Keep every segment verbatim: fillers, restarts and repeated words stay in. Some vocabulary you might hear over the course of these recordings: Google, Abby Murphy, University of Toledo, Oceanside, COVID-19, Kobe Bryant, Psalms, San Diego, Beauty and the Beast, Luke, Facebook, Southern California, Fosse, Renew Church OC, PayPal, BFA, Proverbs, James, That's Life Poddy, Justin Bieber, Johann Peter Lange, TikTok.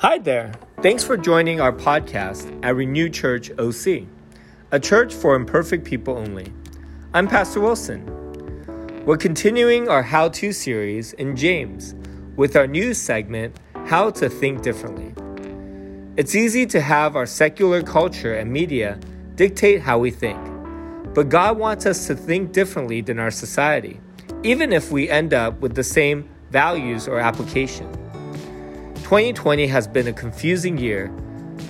Hi there! Thanks for joining our podcast at Renew Church O C, a church for imperfect people only. I'm Pastor Wilson. We're continuing our how-to series in James with our new segment, How to Think Differently. It's easy to have our secular culture and media dictate how we think, but God wants us to think differently than our society, even if we end up with the same values or application. twenty twenty has been a confusing year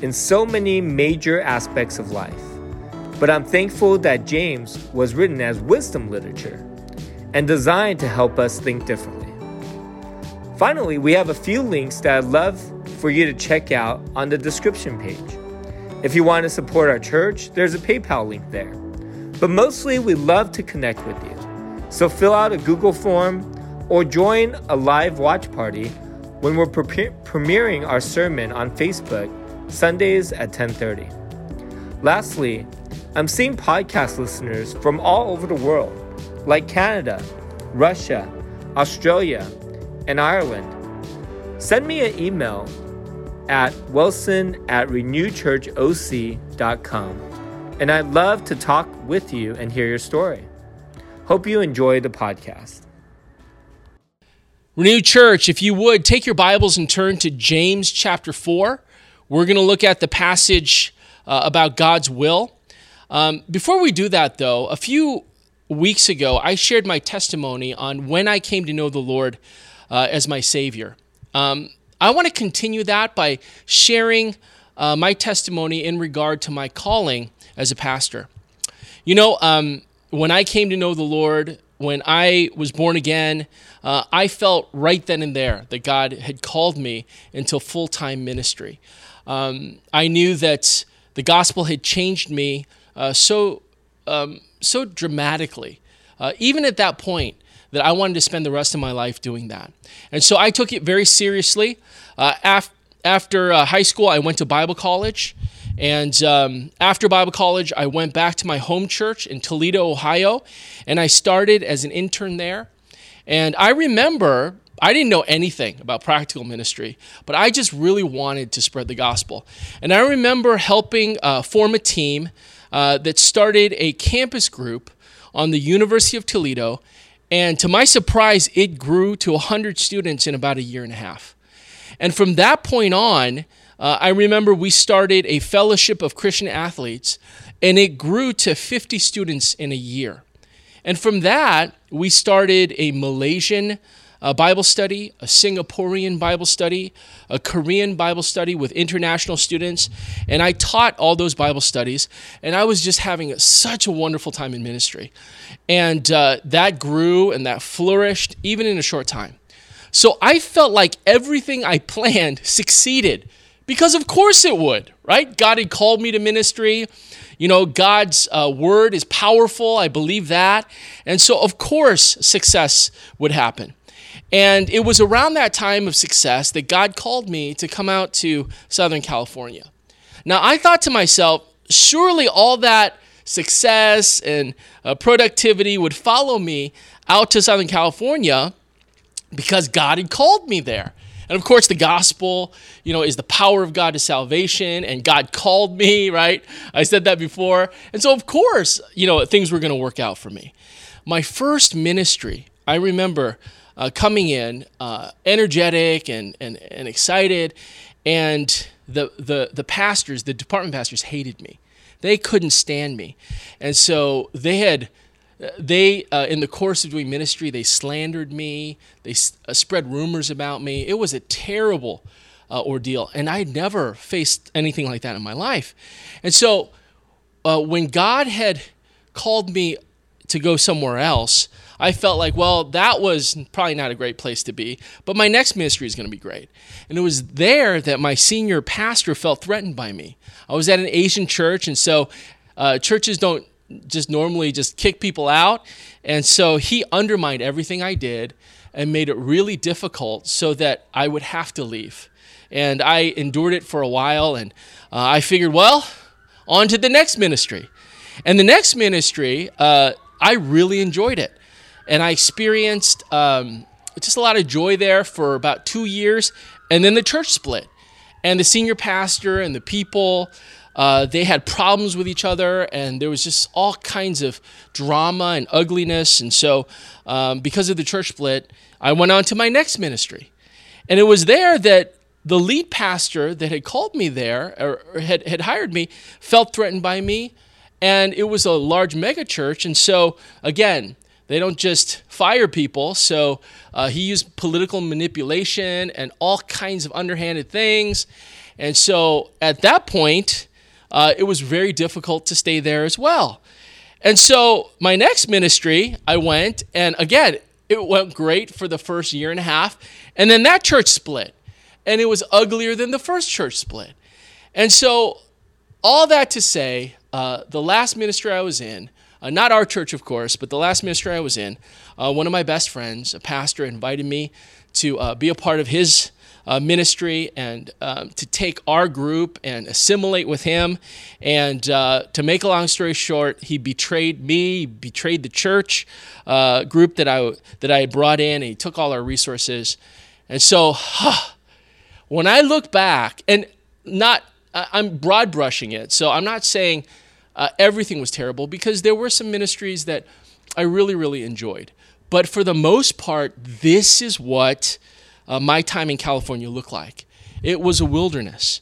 in so many major aspects of life, but I'm thankful that James was written as wisdom literature and designed to help us think differently. Finally, we have a few links that I'd love for you to check out on the description page. If you want to support our church, there's a PayPal link there. But mostly, we love to connect with you, so fill out a Google form or join a live watch party when we're pre- premiering our sermon on Facebook, Sundays at ten thirty. Lastly, I'm seeing podcast listeners from all over the world, like Canada, Russia, Australia, and Ireland. Send me an email at wilson at renewchurchoc.com, and I'd love to talk with you and hear your story. Hope you enjoy the podcast. Renew Church, if you would, take your Bibles and turn to James chapter four. We're going to look at the passage uh, about God's will. Um, before we do that, though, a few weeks ago, I shared my testimony on when I came to know the Lord uh, as my Savior. Um, I want to continue that by sharing uh, my testimony in regard to my calling as a pastor. You know, um, when I came to know the Lord, when I was born again, uh, I felt right then and there that God had called me into full-time ministry. Um, I knew that the gospel had changed me uh, so um, so dramatically, uh, even at that point, that I wanted to spend the rest of my life doing that. And so I took it very seriously. Uh, af- after uh, high school, I went to Bible college. And um, after Bible college, I went back to my home church in Toledo, Ohio, and I started as an intern there. And I remember, I didn't know anything about practical ministry, but I just really wanted to spread the gospel. And I remember helping uh, form a team uh, that started a campus group on the University of Toledo. And to my surprise, it grew to one hundred students in about a year and a half. And from that point on, Uh, I remember we started a fellowship of Christian athletes, and it grew to fifty students in a year. And from that, we started a Malaysian uh, Bible study, a Singaporean Bible study, a Korean Bible study with international students. And I taught all those Bible studies, and I was just having such a wonderful time in ministry. And uh, that grew and that flourished even in a short time. So I felt like everything I planned succeeded. Because of course it would, right? God had called me to ministry. You know, God's uh, word is powerful. I believe that. And so, of course, success would happen. And it was around that time of success that God called me to come out to Southern California. Now, I thought to myself, surely all that success and uh, productivity would follow me out to Southern California because God had called me there. And of course, the gospel, you know, is the power of God to salvation, and God called me, right? I said that before. And so, of course, you know, things were going to work out for me. My first ministry, I remember uh, coming in uh, energetic and, and and excited, and the the the pastors, the department pastors hated me. They couldn't stand me. And so they had... They, uh, in the course of doing ministry, they slandered me. They uh, spread rumors about me. It was a terrible uh, ordeal, and I had never faced anything like that in my life. And so uh, when God had called me to go somewhere else, I felt like, well, that was probably not a great place to be, but my next ministry is going to be great. And it was there that my senior pastor felt threatened by me. I was at an Asian church, and so uh, churches don't just normally just kick people out. And so he undermined everything I did and made it really difficult so that I would have to leave. And I endured it for a while, and uh, I figured, well, on to the next ministry. And the next ministry, uh, I really enjoyed it. And I experienced um, just a lot of joy there for about two years, and then the church split. And the senior pastor and the people, uh, they had problems with each other, and there was just all kinds of drama and ugliness. And so um, because of the church split, I went on to my next ministry. And it was there that the lead pastor that had called me there, or, or had, had hired me, felt threatened by me. And it was a large mega church. And so, again, they don't just fire people. So uh, he used political manipulation and all kinds of underhanded things. And so at that point, uh, it was very difficult to stay there as well. And so my next ministry, I went, and again, it went great for the first year and a half. And then that church split. And it was uglier than the first church split. And so all that to say, Uh, the last ministry I was in, uh, not our church, of course, but the last ministry I was in, uh, one of my best friends, a pastor, invited me to uh, be a part of his uh, ministry and um, to take our group and assimilate with him. And uh, to make a long story short, he betrayed me, betrayed the church uh, group that I, that I had brought in, and he took all our resources. And so huh, when I look back, and not I'm broad brushing it, so I'm not saying uh, everything was terrible, because there were some ministries that I really, really enjoyed. But for the most part, this is what uh, my time in California looked like. It was a wilderness.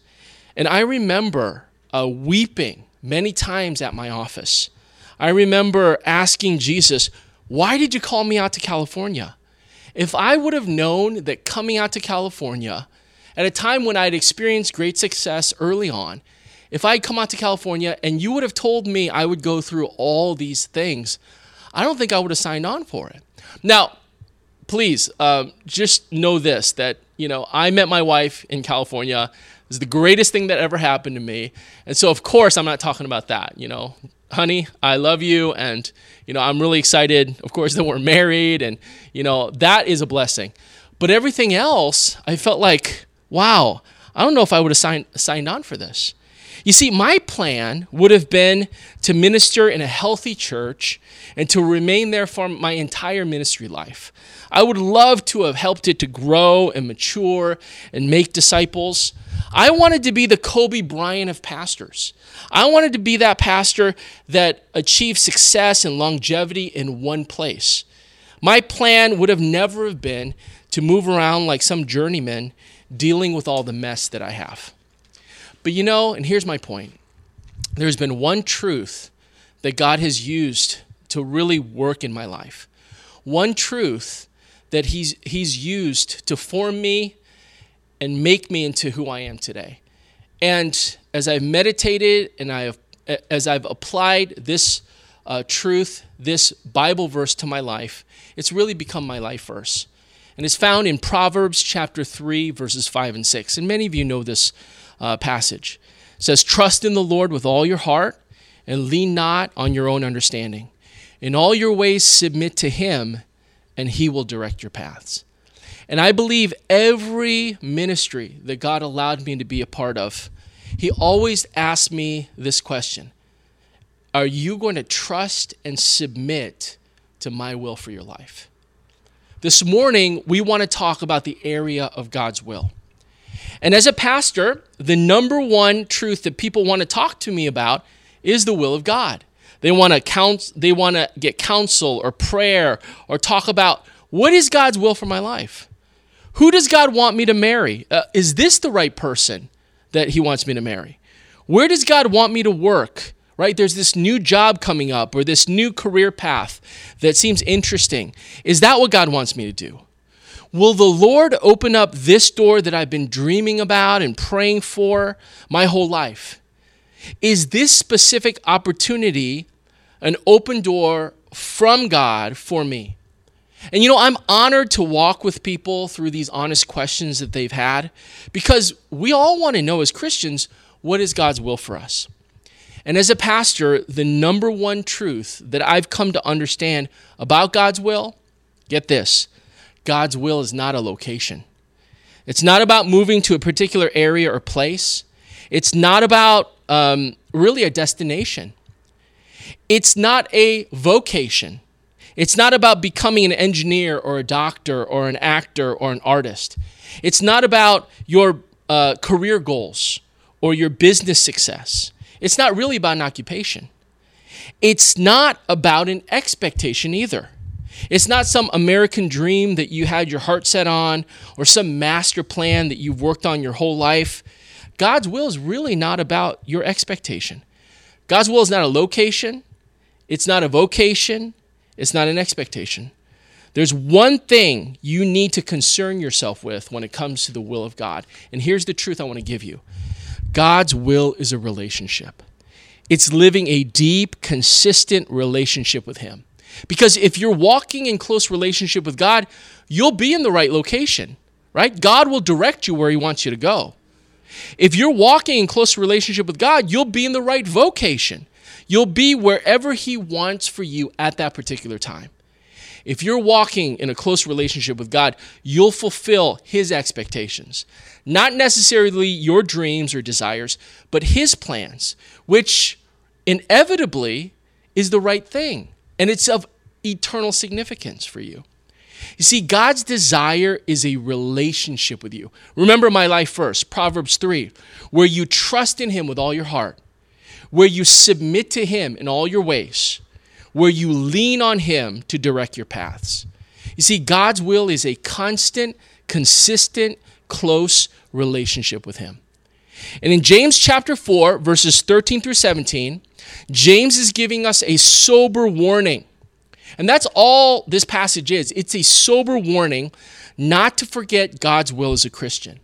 And I remember uh, weeping many times at my office. I remember asking Jesus, why did you call me out to California? If I would have known that coming out to California at a time when I had experienced great success early on, if I had come out to California and you would have told me I would go through all these things, I don't think I would have signed on for it. Now, please, um, just know this, that, you know, I met my wife in California. It was the greatest thing that ever happened to me. And so, of course, I'm not talking about that, you know. Honey, I love you, and, you know, I'm really excited, of course, that we're married, and, you know, that is a blessing. But everything else, I felt like, wow, I don't know if I would have signed, signed on for this. You see, my plan would have been to minister in a healthy church and to remain there for my entire ministry life. I would love to have helped it to grow and mature and make disciples. I wanted to be the Kobe Bryant of pastors. I wanted to be that pastor that achieved success and longevity in one place. My plan would have never have been to move around like some journeyman dealing with all the mess that I have. But you know, and here's my point, there's been one truth that God has used to really work in my life. One truth that he's, he's used to form me and make me into who I am today. And as I've meditated and I have, as I've applied this uh, truth, this Bible verse to my life, it's really become my life verse. And it's found in Proverbs chapter three, verses five and six. And many of you know this uh, passage. It says, trust in the Lord with all your heart and lean not on your own understanding. In all your ways submit to him, and he will direct your paths. And I believe every ministry that God allowed me to be a part of, he always asked me this question. Are you going to trust and submit to my will for your life? This morning, we want to talk about the area of God's will. And as a pastor, the number one truth that people want to talk to me about is the will of God. They want to counsel, they want to get counsel or prayer or talk about, what is God's will for my life? Who does God want me to marry? Uh, is this the right person that he wants me to marry? Where does God want me to work? Right? There's this new job coming up or this new career path that seems interesting. Is that what God wants me to do? Will the Lord open up this door that I've been dreaming about and praying for my whole life? Is this specific opportunity an open door from God for me? And you know, I'm honored to walk with people through these honest questions that they've had, because we all want to know as Christians, what is God's will for us? And as a pastor, the number one truth that I've come to understand about God's will, get this, God's will is not a location. It's not about moving to a particular area or place. It's not about um, really a destination. It's not a vocation. It's not about becoming an engineer or a doctor or an actor or an artist. It's not about your uh, career goals or your business success. It's not really about an occupation. It's not about an expectation either. It's not some American dream that you had your heart set on or some master plan that you've worked on your whole life. God's will is really not about your expectation. God's will is not a location. It's not a vocation. It's not an expectation. There's one thing you need to concern yourself with when it comes to the will of God. And here's the truth I want to give you. God's will is a relationship. It's living a deep, consistent relationship with Him. Because if you're walking in close relationship with God, you'll be in the right location, right? God will direct you where He wants you to go. If you're walking in close relationship with God, you'll be in the right vocation. You'll be wherever He wants for you at that particular time. If you're walking in a close relationship with God, you'll fulfill His expectations. Not necessarily your dreams or desires, but His plans, which inevitably is the right thing. And it's of eternal significance for you. You see, God's desire is a relationship with you. Remember my life first, Proverbs three, where you trust in Him with all your heart, where you submit to Him in all your ways, where you lean on Him to direct your paths. You see, God's will is a constant, consistent, close relationship with Him. And in James chapter four, verses thirteen through seventeen, James is giving us a sober warning. And that's all this passage is. It's a sober warning not to forget God's will as a Christian.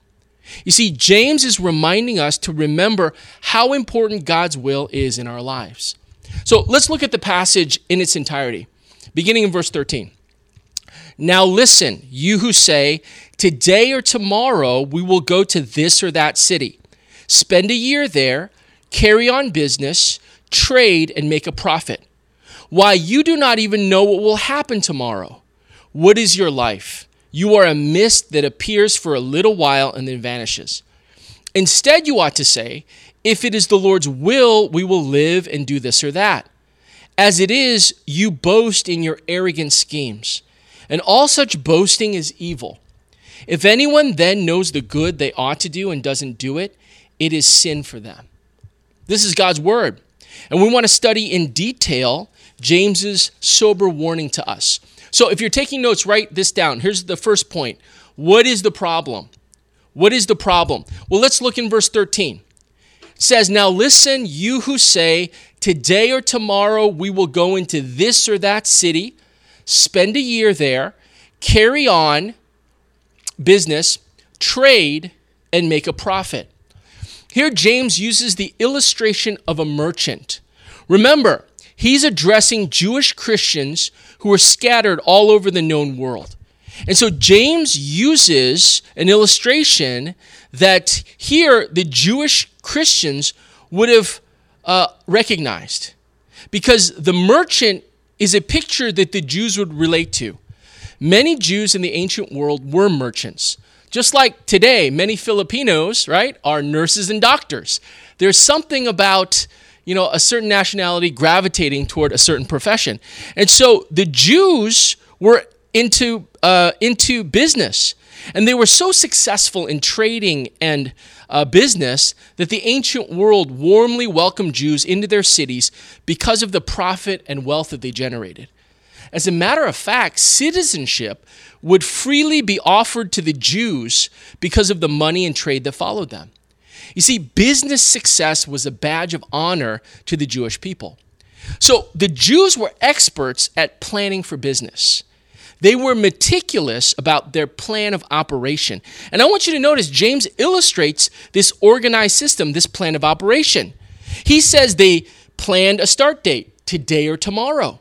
You see, James is reminding us to remember how important God's will is in our lives. So let's look at the passage in its entirety, beginning in verse thirteen. Now listen, you who say, today or tomorrow we will go to this or that city, spend a year there, carry on business, trade, and make a profit. Why, you do not even know what will happen tomorrow. What is your life? You are a mist that appears for a little while and then vanishes. Instead, you ought to say, if it is the Lord's will, we will live and do this or that. As it is, you boast in your arrogant schemes, and all such boasting is evil. If anyone then knows the good they ought to do and doesn't do it, it is sin for them. This is God's word. And we want to study in detail James's sober warning to us. So if you're taking notes, write this down. Here's the first point. What is the problem? What is the problem? Well, let's look in verse thirteen. It says, now listen, you who say, today or tomorrow we will go into this or that city, spend a year there, carry on business, trade, and make a profit. Here, James uses the illustration of a merchant. Remember, he's addressing Jewish Christians who are scattered all over the known world. And so James uses an illustration that here the Jewish Christians would have uh, recognized, because the merchant is a picture that the Jews would relate to. Many Jews in the ancient world were merchants. Just like today, many Filipinos, right, are nurses and doctors. There's something about, you know, a certain nationality gravitating toward a certain profession. And so the Jews were into uh, into business. And they were so successful in trading and uh, business that the ancient world warmly welcomed Jews into their cities because of the profit and wealth that they generated. As a matter of fact, citizenship would freely be offered to the Jews because of the money and trade that followed them. You see, business success was a badge of honor to the Jewish people. So the Jews were experts at planning for business. They were meticulous about their plan of operation. And I want you to notice James illustrates this organized system, this plan of operation. He says they planned a start date, today or tomorrow.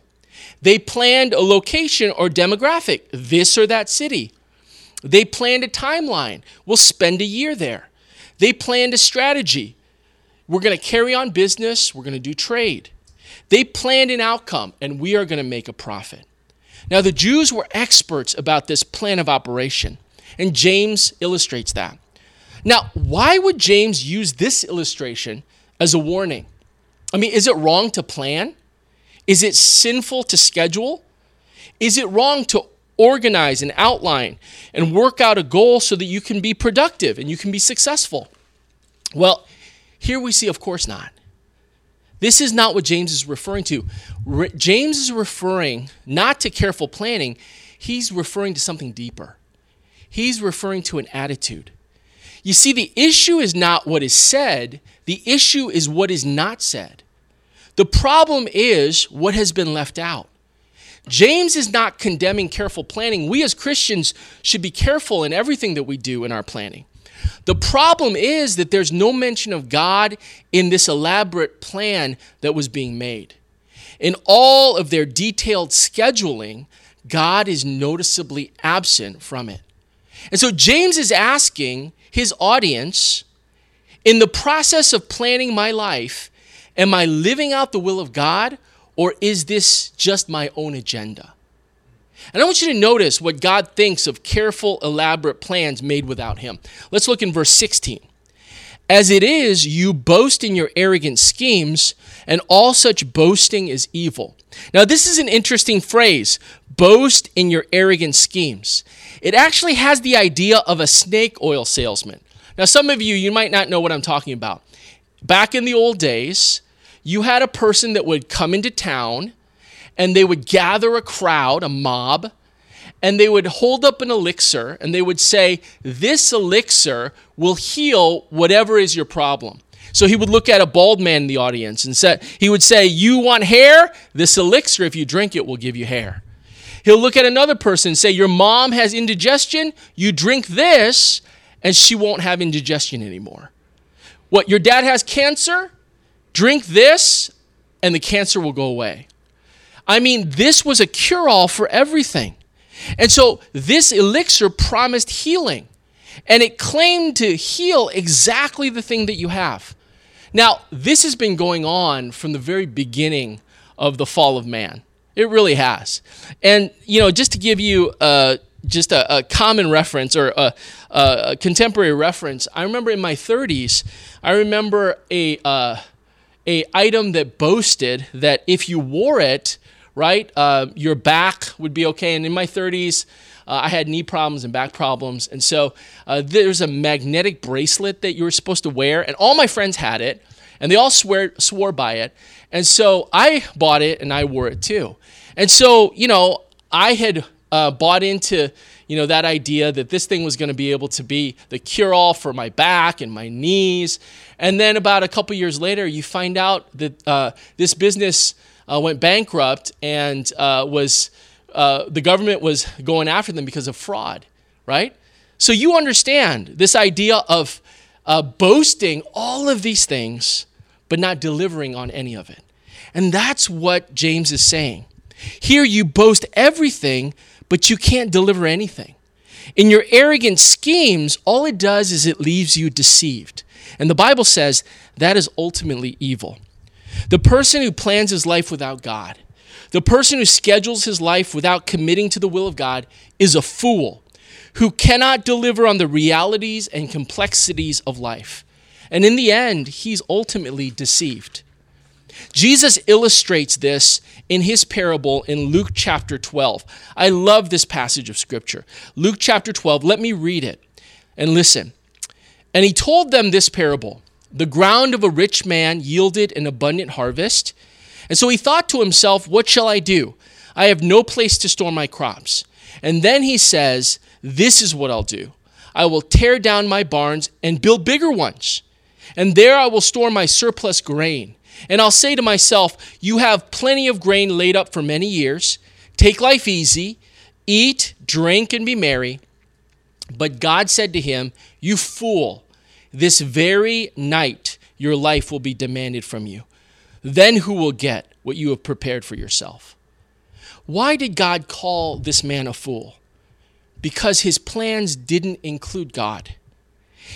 They planned a location or demographic, this or that city. They planned a timeline. We'll spend a year there. They planned a strategy. We're going to carry on business. We're going to do trade. They planned an outcome, and we are going to make a profit. Now, the Jews were experts about this plan of operation, and James illustrates that. Now, why would James use this illustration as a warning? I mean, is it wrong to plan? Is it sinful to schedule? Is it wrong to organize and outline and work out a goal so that you can be productive and you can be successful. Well, here we see, of course not. This is not what James is referring to. Re- James is referring not to careful planning. He's referring to something deeper. He's referring to an attitude. You see, the issue is not what is said. The issue is what is not said. The problem is what has been left out. James is not condemning careful planning. We as Christians should be careful in everything that we do in our planning. The problem is that there's no mention of God in this elaborate plan that was being made. In all of their detailed scheduling, God is noticeably absent from it. And so James is asking his audience, in the process of planning my life, am I living out the will of God, or is this just my own agenda? And I want you to notice what God thinks of careful, elaborate plans made without him. Let's look in verse sixteen. As it is, you boast in your arrogant schemes, and all such boasting is evil. Now, this is an interesting phrase, boast in your arrogant schemes. It actually has the idea of a snake oil salesman. Now, some of you, you might not know what I'm talking about. Back in the old days, you had a person that would come into town, and they would gather a crowd, a mob, and they would hold up an elixir, and they would say, this elixir will heal whatever is your problem. So he would look at a bald man in the audience, and say, he would say, you want hair? This elixir, if you drink it, will give you hair. He'll look at another person and say, your mom has indigestion, you drink this, and she won't have indigestion anymore. What, your dad has cancer? Drink this, and the cancer will go away. I mean, this was a cure-all for everything. And so this elixir promised healing, and it claimed to heal exactly the thing that you have. Now, this has been going on from the very beginning of the fall of man. It really has. And, you know, just to give you uh, just a, a common reference or a, a contemporary reference, I remember in my thirties, I remember a... Uh, a item that boasted that if you wore it, right, uh, your back would be okay. And in my thirties, uh, I had knee problems and back problems. And so uh, there's a magnetic bracelet that you were supposed to wear. And all my friends had it. And they all swear, swore by it. And so I bought it and I wore it too. And so, you know, I had uh, bought into... you know, that idea that this thing was going to be able to be the cure-all for my back and my knees. And then about a couple years later, you find out that uh, this business uh, went bankrupt and uh, was uh, the government was going after them because of fraud, right? So you understand this idea of uh, boasting all of these things, but not delivering on any of it. And that's what James is saying. Here you boast everything, but you can't deliver anything. In your arrogant schemes, all it does is it leaves you deceived. And the Bible says that is ultimately evil. The person who plans his life without God, the person who schedules his life without committing to the will of God, is a fool who cannot deliver on the realities and complexities of life. And in the end, he's ultimately deceived. Jesus illustrates this in his parable in Luke chapter twelve. I love this passage of scripture. Luke chapter twelve, let me read it and listen. And he told them this parable. The ground of a rich man yielded an abundant harvest. And so he thought to himself, what shall I do? I have no place to store my crops. And then he says, this is what I'll do. I will tear down my barns and build bigger ones. And there I will store my surplus grain. And I'll say to myself, you have plenty of grain laid up for many years. Take life easy, eat, drink, and be merry. But God said to him, you fool, this very night your life will be demanded from you. Then who will get what you have prepared for yourself? Why did God call this man a fool? Because his plans didn't include God.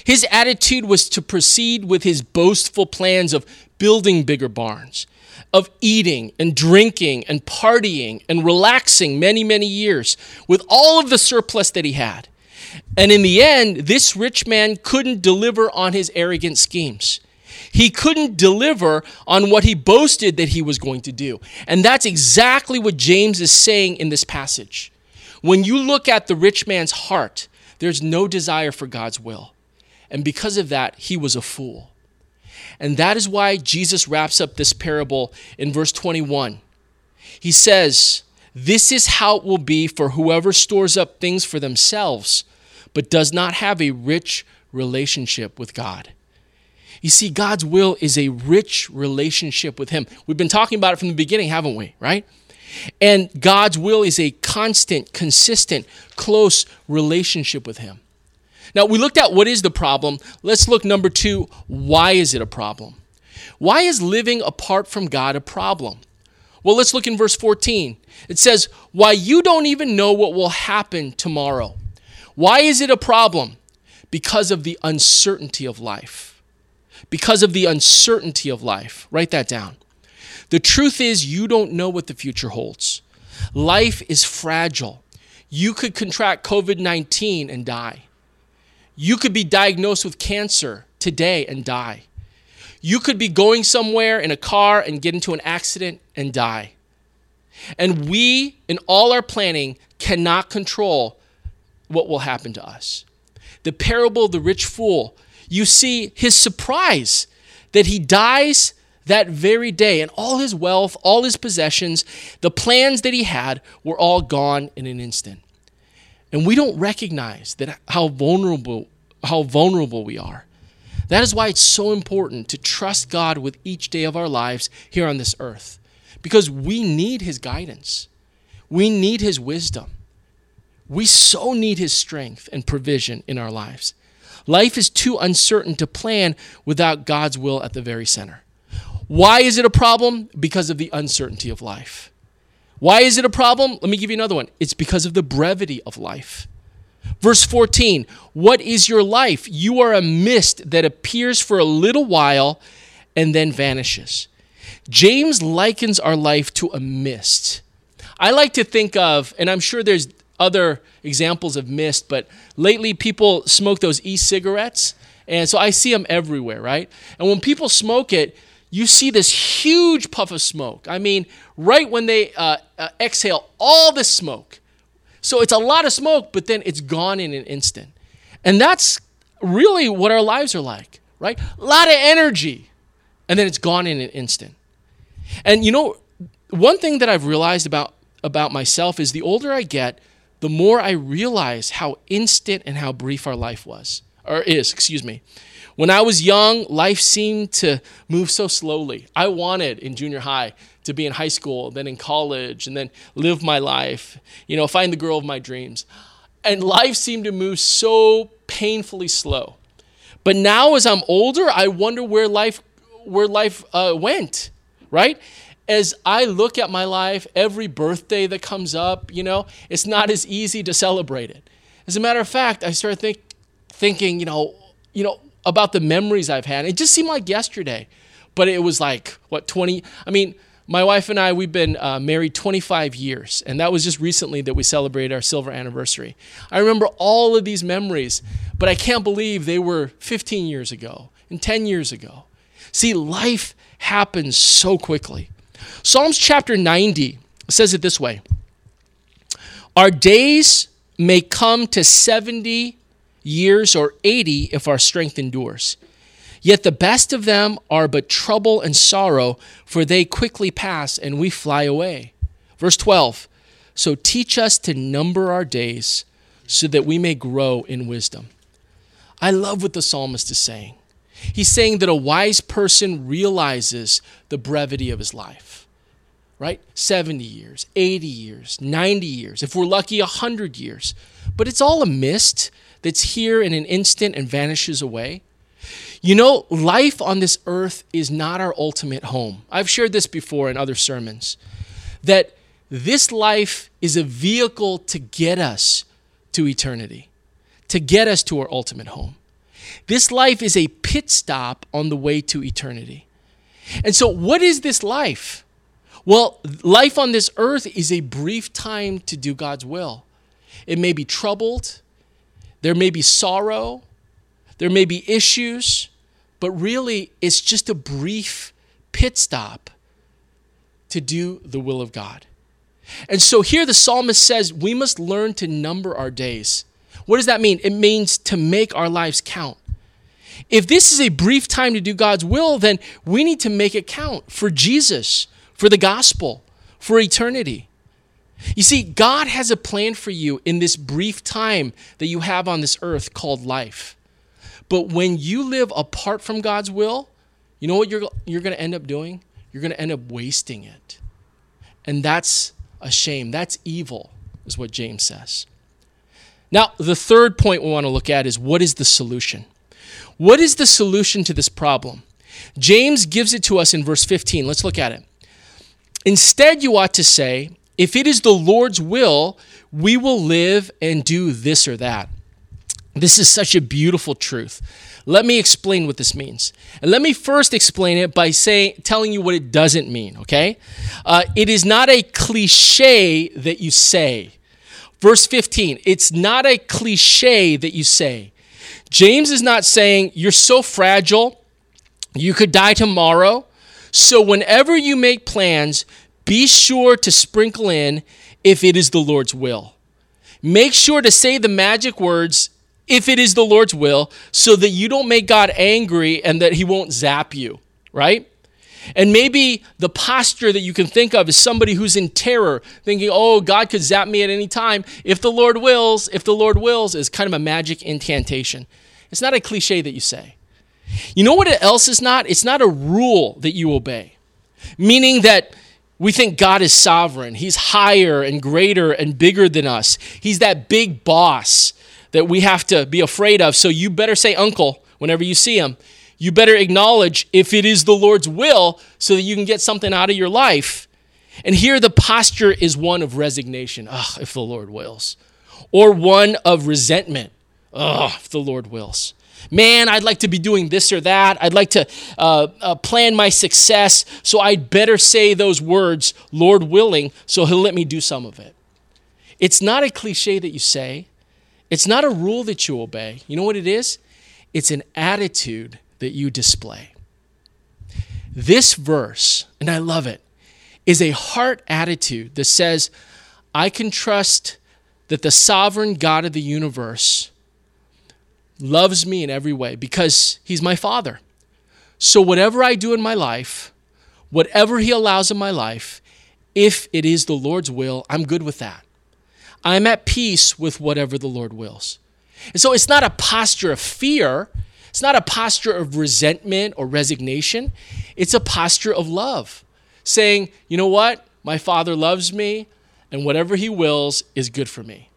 His attitude was to proceed with his boastful plans of building bigger barns, of eating and drinking and partying and relaxing many, many years with all of the surplus that he had. And in the end, this rich man couldn't deliver on his arrogant schemes. He couldn't deliver on what he boasted that he was going to do. And that's exactly what James is saying in this passage. When you look at the rich man's heart, there's no desire for God's will. And because of that, he was a fool. And that is why Jesus wraps up this parable in verse twenty-one. He says, "This is how it will be for whoever stores up things for themselves, but does not have a rich relationship with God." You see, God's will is a rich relationship with him. We've been talking about it from the beginning, haven't we, right? And God's will is a constant, consistent, close relationship with him. Now, we looked at what is the problem. Let's look, number two, why is it a problem? Why is living apart from God a problem? Well, let's look in verse fourteen. It says, "Why you don't even know what will happen tomorrow." Why is it a problem? Because of the uncertainty of life. Because of the uncertainty of life. Write that down. The truth is, you don't know what the future holds. Life is fragile. You could contract COVID nineteen and die. You could be diagnosed with cancer today and die. You could be going somewhere in a car and get into an accident and die. And we, in all our planning, cannot control what will happen to us. The parable of the rich fool, you see his surprise that he dies that very day, and all his wealth, all his possessions, the plans that he had were all gone in an instant. And we don't recognize that how vulnerable, how vulnerable we are. That is why it's so important to trust God with each day of our lives here on this earth, because we need his guidance. We need his wisdom. We so need his strength and provision in our lives. Life is too uncertain to plan without God's will at the very center. Why is it a problem? Because of the uncertainty of life. Why is it a problem? Let me give you another one. It's because of the brevity of life. Verse fourteen, "What is your life? You are a mist that appears for a little while and then vanishes." James likens our life to a mist. I like to think of, and I'm sure there's other examples of mist, but lately people smoke those e-cigarettes, and so I see them everywhere, right? And when people smoke it, you see this huge puff of smoke. I mean, right when they uh, uh, exhale, all the smoke. So it's a lot of smoke, but then it's gone in an instant. And that's really what our lives are like, right? A lot of energy, and then it's gone in an instant. And you know, one thing that I've realized about, about myself is the older I get, the more I realize how instant and how brief our life was, or is, excuse me. When I was young, life seemed to move so slowly. I wanted in junior high to be in high school, then in college, and then live my life, you know, find the girl of my dreams. And life seemed to move so painfully slow. But now as I'm older, I wonder where life where life uh, went, right? As I look at my life, every birthday that comes up, you know, it's not as easy to celebrate it. As a matter of fact, I started think, thinking, you know, you know, about the memories I've had. It just seemed like yesterday, but it was like, what, twenty? I mean, my wife and I, we've been uh, married twenty-five years, and that was just recently that we celebrated our silver anniversary. I remember all of these memories, but I can't believe they were fifteen years ago and ten years ago. See, life happens so quickly. Psalms chapter ninety says it this way, "Our days may come to seventy years or eighty if our strength endures. Yet the best of them are but trouble and sorrow, for they quickly pass and we fly away." Verse twelve, "So teach us to number our days so that we may grow in wisdom." I love what the psalmist is saying. He's saying that a wise person realizes the brevity of his life, right? seventy years, eighty years, ninety years, if we're lucky, one hundred years. But it's all a mist that's here in an instant and vanishes away. You know, life on this earth is not our ultimate home. I've shared this before in other sermons, that this life is a vehicle to get us to eternity, to get us to our ultimate home. This life is a pit stop on the way to eternity. And so what is this life? Well, life on this earth is a brief time to do God's will. It may be troubled, there may be sorrow, there may be issues, but really it's just a brief pit stop to do the will of God. And so here the psalmist says we must learn to number our days. What does that mean? It means to make our lives count. If this is a brief time to do God's will, then we need to make it count for Jesus, for the gospel, for eternity. You see, God has a plan for you in this brief time that you have on this earth called life. But when you live apart from God's will, you know what you're, you're going to end up doing? You're going to end up wasting it. And that's a shame. That's evil, is what James says. Now, the third point we want to look at is, what is the solution? What is the solution to this problem? James gives it to us in verse fifteen. Let's look at it. Instead, you ought to say, if it is the Lord's will, we will live and do this or that. This is such a beautiful truth. Let me explain what this means. And let me first explain it by saying, telling you what it doesn't mean, okay? Uh, it is not a cliche that you say. Verse fifteen, it's not a cliche that you say. James is not saying, you're so fragile, you could die tomorrow. So whenever you make plans, be sure to sprinkle in, if it is the Lord's will. Make sure to say the magic words, if it is the Lord's will, so that you don't make God angry and that he won't zap you, right? And maybe the posture that you can think of is somebody who's in terror, thinking, oh, God could zap me at any time. If the Lord wills, if the Lord wills, is kind of a magic incantation. It's not a cliche that you say. You know what else is not? It's not a rule that you obey, meaning that we think God is sovereign. He's higher and greater and bigger than us. He's that big boss that we have to be afraid of. So you better say uncle whenever you see him. You better acknowledge, if it is the Lord's will, so that you can get something out of your life. And here the posture is one of resignation. Ugh, if the Lord wills. Or one of resentment. Ugh, if the Lord wills. Man, I'd like to be doing this or that. I'd like to uh, uh, plan my success, so I'd better say those words, Lord willing, so he'll let me do some of it. It's not a cliche that you say. It's not a rule that you obey. You know what it is? It's an attitude that you display. This verse, and I love it, is a heart attitude that says, I can trust that the sovereign God of the universe loves me in every way because he's my father. So whatever I do in my life, whatever he allows in my life, if it is the Lord's will, I'm good with that. I'm at peace with whatever the Lord wills. And so it's not a posture of fear. It's not a posture of resentment or resignation. It's a posture of love, saying, you know what? My Father loves me, and whatever he wills is good for me.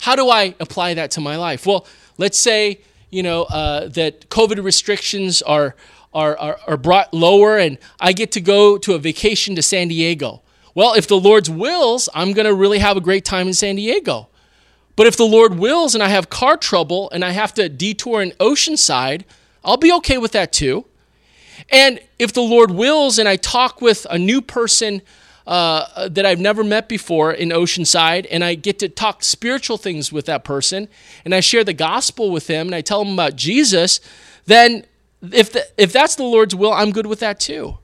How do I apply that to my life? Well, let's say, you know, uh, that COVID restrictions are, are, are, are brought lower, and I get to go to a vacation to San Diego. Well, if the Lord's wills, I'm going to really have a great time in San Diego. But if the Lord wills and I have car trouble and I have to detour in Oceanside, I'll be okay with that too. And if the Lord wills and I talk with a new person uh, that I've never met before in Oceanside, and I get to talk spiritual things with that person, and I share the gospel with them, and I tell them about Jesus, then if the, if that's the Lord's will, I'm good with that too.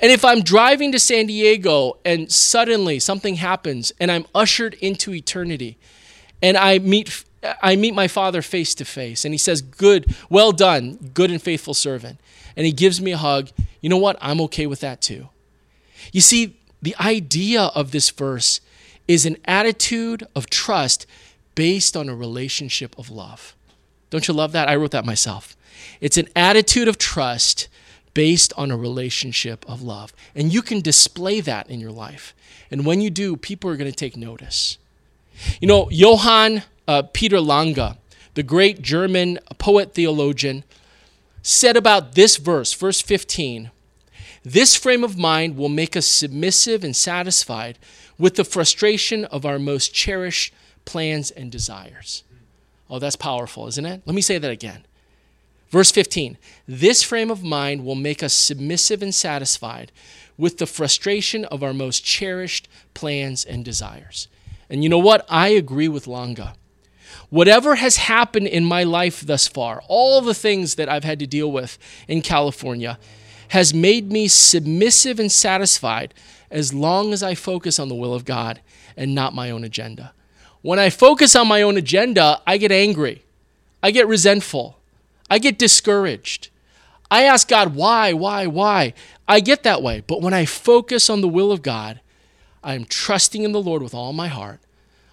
And if I'm driving to San Diego and suddenly something happens and I'm ushered into eternity, and I meet I meet my Father face to face, and he says, good, well done, good and faithful servant. And he gives me a hug. You know what? I'm okay with that too. You see, the idea of this verse is an attitude of trust based on a relationship of love. Don't you love that? I wrote that myself. It's an attitude of trust based on a relationship of love. And you can display that in your life. And when you do, people are going to take notice. You know, Johann uh, Peter Lange, the great German poet theologian, said about this verse, verse fifteen, this frame of mind will make us submissive and satisfied with the frustration of our most cherished plans and desires. Oh, that's powerful, isn't it? Let me say that again. Verse fifteen, this frame of mind will make us submissive and satisfied with the frustration of our most cherished plans and desires. And you know what? I agree with Lange. Whatever has happened in my life thus far, all the things that I've had to deal with in California, has made me submissive and satisfied as long as I focus on the will of God and not my own agenda. When I focus on my own agenda, I get angry. I get resentful. I get discouraged. I ask God, why, why, why? I get that way. But when I focus on the will of God, I am trusting in the Lord with all my heart.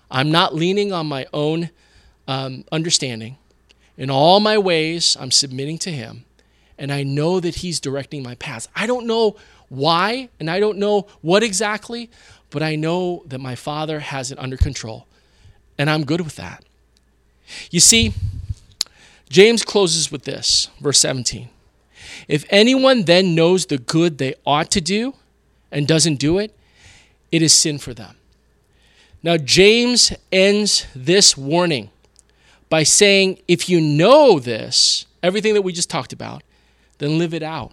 I'm not leaning on my own um, understanding. In all my ways, I'm submitting to Him, and I know that He's directing my paths. I don't know why, and I don't know what exactly, but I know that my Father has it under control, and I'm good with that. You see, James closes with this, verse seventeen. If anyone then knows the good they ought to do and doesn't do it, it is sin for them. Now, James ends this warning by saying, if you know this, everything that we just talked about, then live it out.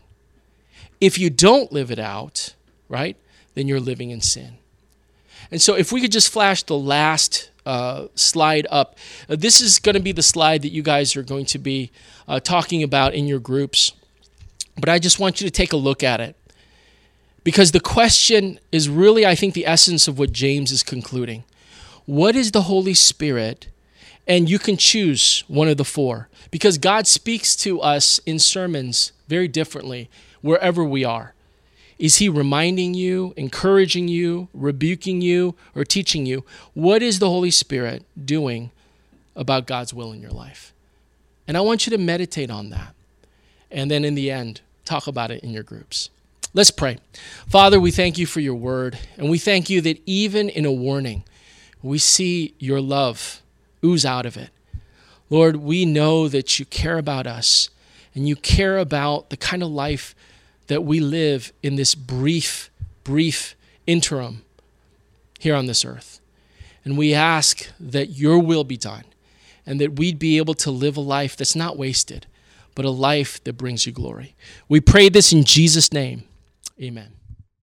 If you don't live it out, right, then you're living in sin. And so if we could just flash the last uh, slide up. Uh, this is going to be the slide that you guys are going to be uh, talking about in your groups. But I just want you to take a look at it, because the question is really, I think, the essence of what James is concluding. What is the Holy Spirit? And you can choose one of the four, because God speaks to us in sermons very differently wherever we are. Is He reminding you, encouraging you, rebuking you, or teaching you? What is the Holy Spirit doing about God's will in your life? And I want you to meditate on that. And then in the end, talk about it in your groups. Let's pray. Father, we thank You for Your word, and we thank You that even in a warning, we see Your love ooze out of it. Lord, we know that You care about us, and You care about the kind of life that we live in this brief, brief interim here on this earth. And we ask that Your will be done, and that we'd be able to live a life that's not wasted, but a life that brings You glory. We pray this in Jesus' name. Amen.